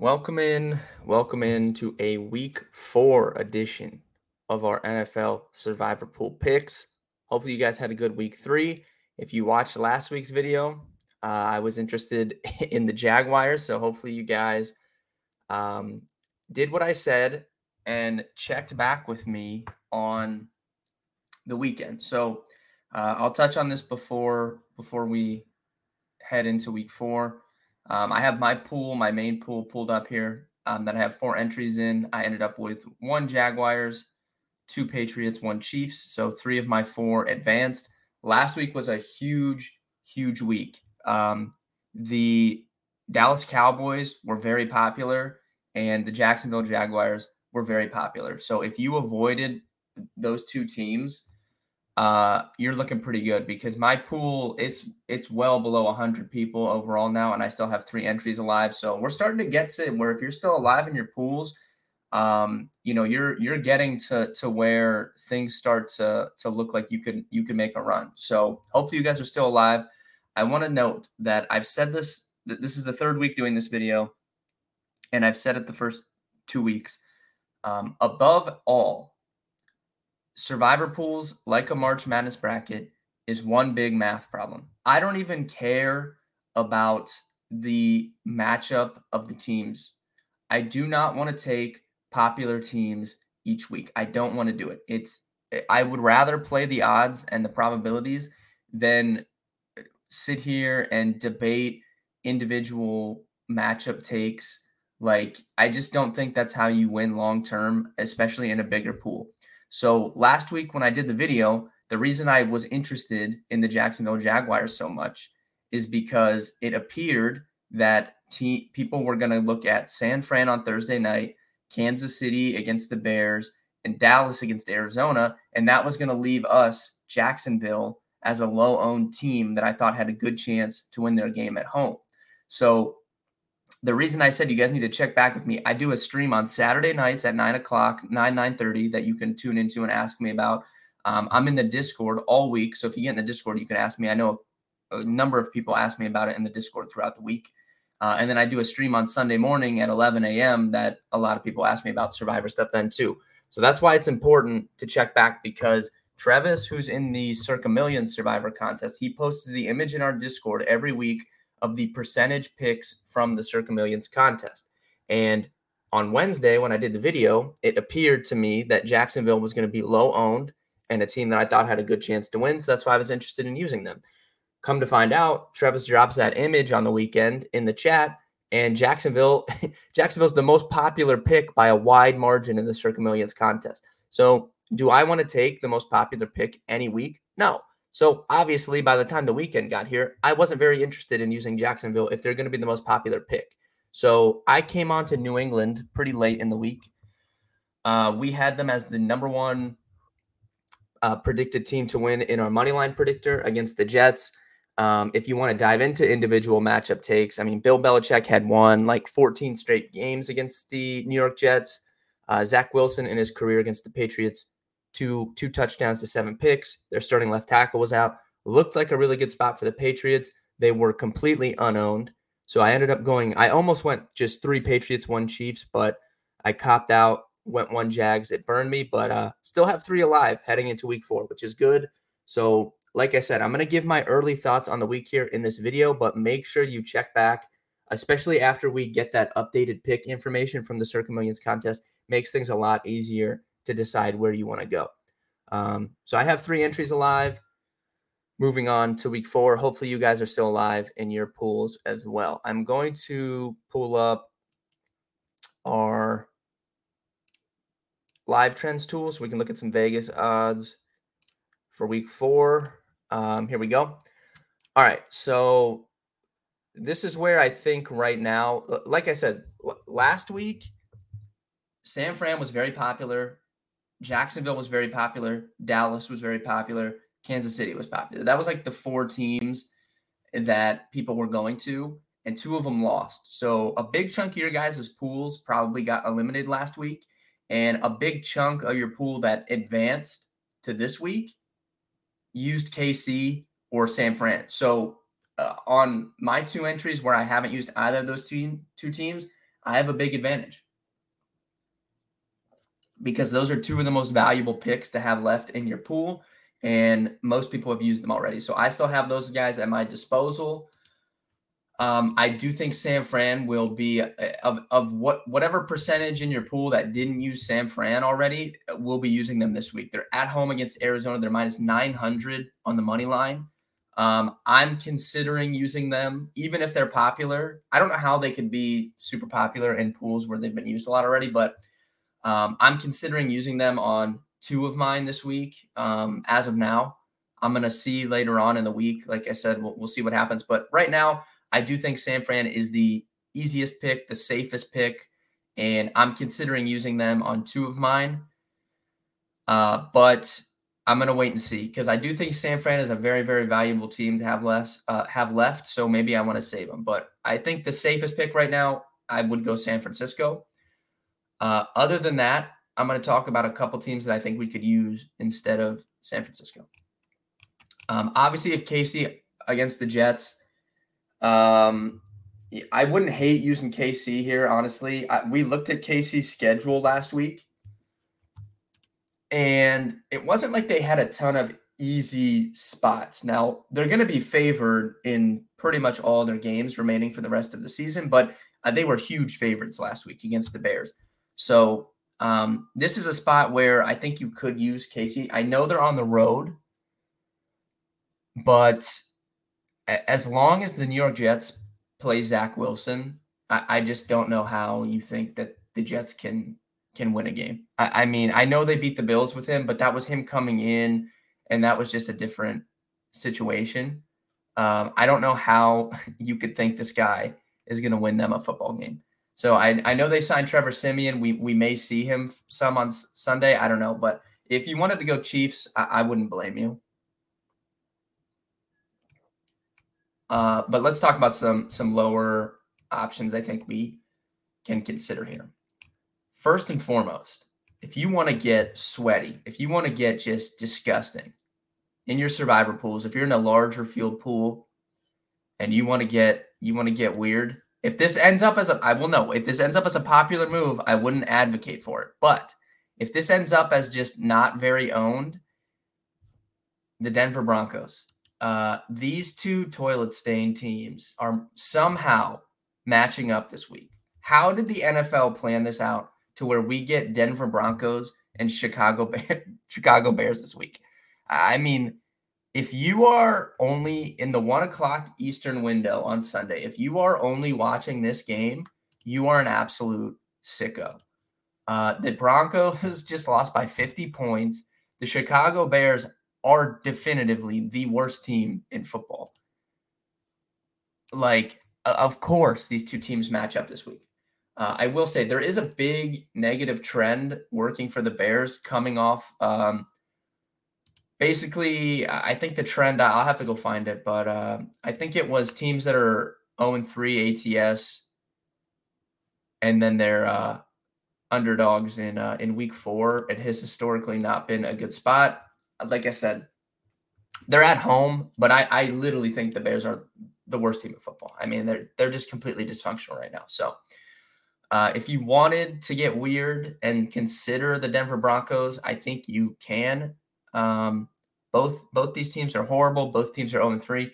Welcome in to a week 4 edition of our NFL Survivor Pool picks. Hopefully you guys had a good week 3. If you watched last week's video, I was interested in the Jaguars, so hopefully you guys did what I said and checked back with me on the weekend. So I'll touch on this before we head into week 4. I have my main pool pulled up here that I have 4 entries in. I ended up with 1 Jaguars, 2 Patriots, 1 Chiefs. So 3 of my 4 advanced. Last week was a huge week. The Dallas Cowboys were very popular and the Jacksonville Jaguars were very popular. So if you avoided those 2 teams, you're looking pretty good, because my pool, it's well below 100 people overall now, and I still have 3 entries alive. So we're starting to get to where if you're still alive in your pools, you're getting to where things start to look like you could make a run. So hopefully you guys are still alive. I want to note that I've said this is the 3rd week doing this video, and I've said it the first 2 weeks. Above all, Survivor pools, like a March Madness bracket, is one big math problem. I don't even care about the matchup of the teams. I do not want to take popular teams each week. I don't want to do it. I would rather play the odds and the probabilities than sit here and debate individual matchup takes. I just don't think that's how you win long term, especially in a bigger pool. So last week when I did the video, the reason I was interested in the Jacksonville Jaguars so much is because it appeared that people were going to look at San Fran on Thursday night, Kansas City against the Bears, and Dallas against Arizona, and that was going to leave us, Jacksonville, as a low-owned team that I thought had a good chance to win their game at home. So the reason I said you guys need to check back with me, I do a stream on Saturday nights at 9:30 that you can tune into and ask me about. I'm in the Discord all week. So if you get in the Discord, you can ask me. I know a number of people ask me about it in the Discord throughout the week. And then I do a stream on Sunday morning at 11 a.m. that a lot of people ask me about Survivor stuff then too. So that's why it's important to check back, because Travis, who's in the Circa Million Survivor Contest, he posts the image in our Discord every week of the percentage picks from the Circa Millions contest. And on Wednesday, when I did the video, it appeared to me that Jacksonville was going to be low-owned and a team that I thought had a good chance to win, so that's why I was interested in using them. Come to find out, Travis drops that image on the weekend in the chat, and Jacksonville's the most popular pick by a wide margin in the Circa Millions contest. So do I want to take the most popular pick any week? No. So obviously, by the time the weekend got here, I wasn't very interested in using Jacksonville if they're going to be the most popular pick. So I came on to New England pretty late in the week. We had them as the number 1 predicted team to win in our Moneyline predictor against the Jets. If you want to dive into individual matchup takes, I mean, Bill Belichick had won 14 straight games against the New York Jets. Zach Wilson in his career against the Patriots, two touchdowns to 7 picks. Their starting left tackle was out. Looked like a really good spot for the Patriots. They were completely unowned. So I ended up going, I almost went just 3 Patriots, 1 Chiefs, but I copped out, went 1 Jags. It burned me, but still have 3 alive heading into week 4, which is good. So like I said, I'm going to give my early thoughts on the week here in this video, but make sure you check back, especially after we get that updated pick information from the Circa Millions contest. Makes things a lot easier to decide where you want to go. So I have 3 entries alive. Moving on to week 4. Hopefully you guys are still alive in your pools as well. I'm going to pull up our live trends tool so we can look at some Vegas odds for week 4. Here we go. All right. So this is where I think right now, like I said, last week, San Fran was very popular. Jacksonville was very popular. Dallas was very popular. Kansas City was popular. That was the 4 teams that people were going to, and 2 of them lost. So a big chunk of your guys' pools probably got eliminated last week, and a big chunk of your pool that advanced to this week used KC or San Fran. So on my 2 entries where I haven't used either of those two teams, I have a big advantage because those are two of the most valuable picks to have left in your pool, and most people have used them already. So I still have those guys at my disposal. I do think San Fran will be whatever percentage in your pool that didn't use San Fran already will be using them this week. They're at home against Arizona. They're minus 900 on the money line. I'm considering using them, even if they're popular. I don't know how they could be super popular in pools where they've been used a lot already, but I'm considering using them on two of mine this week. As of now, I'm going to see later on in the week. Like I said, we'll see what happens. But right now, I do think San Fran is the easiest pick, the safest pick, and I'm considering using them on two of mine. But I'm going to wait and see because I do think San Fran is a very, very valuable team to have left. So maybe I want to save them. But I think the safest pick right now, I would go San Francisco. Other than that, I'm going to talk about a couple teams that I think we could use instead of San Francisco. Obviously, if KC against the Jets, I wouldn't hate using KC here, honestly. We looked at KC's schedule last week, and it wasn't like they had a ton of easy spots. Now, they're going to be favored in pretty much all their games remaining for the rest of the season, but they were huge favorites last week against the Bears. So this is a spot where I think you could use KC. I know they're on the road, but as long as the New York Jets play Zach Wilson, I just don't know how you think that the Jets can win a game. I mean, I know they beat the Bills with him, but that was him coming in, and that was just a different situation. I don't know how you could think this guy is going to win them a football game. So I know they signed Trevor Siemian. We may see him some on Sunday. I don't know. But if you wanted to go Chiefs, I wouldn't blame you. But let's talk about some lower options I think we can consider here. First and foremost, if you want to get sweaty, if you want to get just disgusting in your survivor pools, if you're in a larger field pool and you want to get weird, if this ends up as a popular move, I wouldn't advocate for it. But if this ends up as just not very owned, the Denver Broncos. These two toilet stain teams are somehow matching up this week. How did the NFL plan this out to where we get Denver Broncos and Chicago Bears this week? I mean, if you are only in the 1 o'clock Eastern window on Sunday, if you are only watching this game, you are an absolute sicko. The Broncos just lost by 50 points. The Chicago Bears are definitively the worst team in football. Like, of course, these two teams match up this week. I will say there is a big negative trend working for the Bears coming off. Basically, I think the trend, I'll have to go find it, but I think it was teams that are 0-3 ATS, and then they're underdogs in week four. It has historically not been a good spot. Like I said, they're at home, but I literally think the Bears are the worst team in football. I mean, they're just completely dysfunctional right now. So if you wanted to get weird and consider the Denver Broncos, I think you can. Both these teams are horrible. Both teams are 0-3.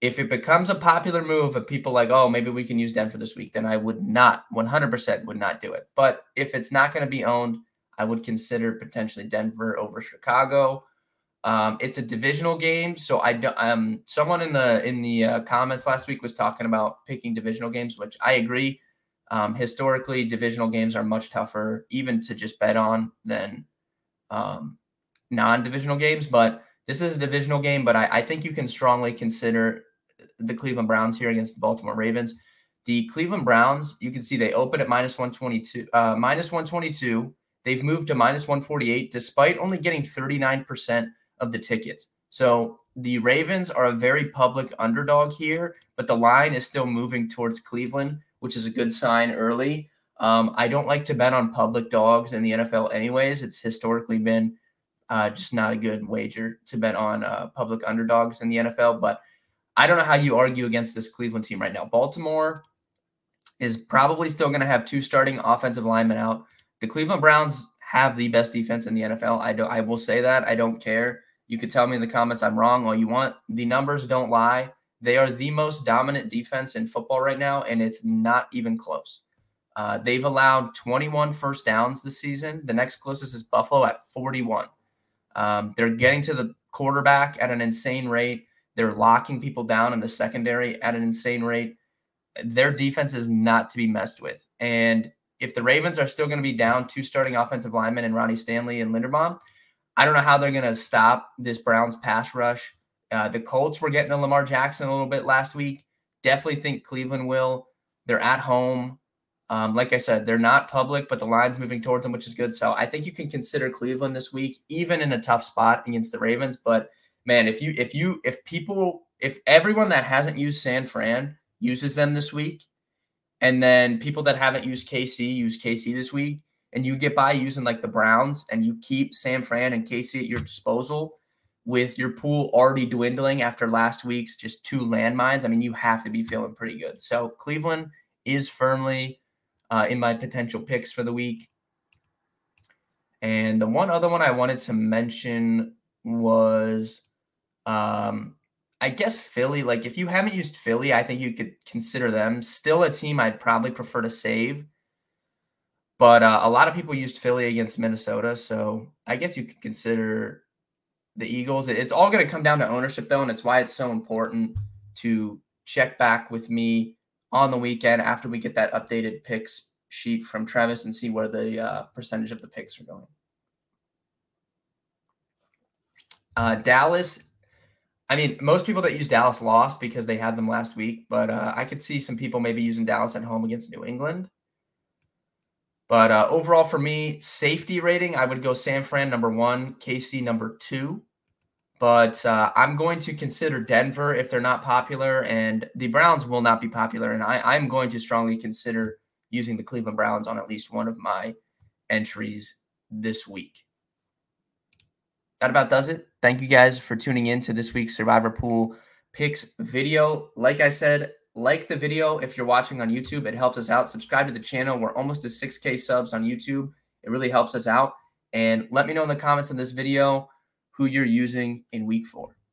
If it becomes a popular move of people like, oh, maybe we can use Denver this week, then I would not, 100% would not do it. But if it's not going to be owned, I would consider potentially Denver over Chicago. It's a divisional game, so someone in the comments last week was talking about picking divisional games, which I agree. Historically, divisional games are much tougher even to just bet on than non-divisional games. But this is a divisional game, but I think you can strongly consider the Cleveland Browns here against the Baltimore Ravens. The Cleveland Browns, you can see they open at minus 122. They've moved to minus 148 despite only getting 39% of the tickets. So the Ravens are a very public underdog here, but the line is still moving towards Cleveland, which is a good sign early. I don't like to bet on public dogs in the NFL anyways. It's historically been just not a good wager to bet on public underdogs in the NFL, but I don't know how you argue against this Cleveland team right now. Baltimore is probably still going to have two starting offensive linemen out. The Cleveland Browns have the best defense in the NFL. I will say that. I don't care. You could tell me in the comments I'm wrong all you want. The numbers don't lie. They are the most dominant defense in football right now, and it's not even close. They've allowed 21 first downs this season. The next closest is Buffalo at 41. They're getting to the quarterback at an insane rate. They're locking people down in the secondary at an insane rate. Their defense is not to be messed with. And if the Ravens are still going to be down two starting offensive linemen and Ronnie Stanley and Linderbaum, I don't know how they're going to stop this Browns pass rush. The Colts were getting to Lamar Jackson a little bit last week. Definitely think Cleveland will. They're at home. Like I said, they're not public, but the line's moving towards them, which is good. So I think you can consider Cleveland this week, even in a tough spot against the Ravens. But man, if everyone that hasn't used San Fran uses them this week, and then people that haven't used KC use KC this week, and you get by using like the Browns and you keep San Fran and KC at your disposal with your pool already dwindling after last week's just two landmines, I mean, you have to be feeling pretty good. So Cleveland is firmly in my potential picks for the week. And the one other one I wanted to mention was I guess Philly. Like if you haven't used Philly, I think you could consider them. Still a team I'd probably prefer to save. But a lot of people used Philly against Minnesota, so I guess you could consider the Eagles. It's all going to come down to ownership, though, and it's why it's so important to check back with me on the weekend after we get that updated picks sheet from Travis and see where the percentage of the picks are going. Dallas, I mean, most people that use Dallas lost because they had them last week, but I could see some people maybe using Dallas at home against New England. But overall for me, safety rating, I would go San Fran #1, KC #2. But I'm going to consider Denver if they're not popular, and the Browns will not be popular. And I'm going to strongly consider using the Cleveland Browns on at least one of my entries this week. That about does it. Thank you guys for tuning in to this week's Survivor Pool Picks video. Like I said, like the video if you're watching on YouTube. It helps us out. Subscribe to the channel. We're almost at 6K subs on YouTube. It really helps us out. And let me know in the comments of this video who you're using in week 4.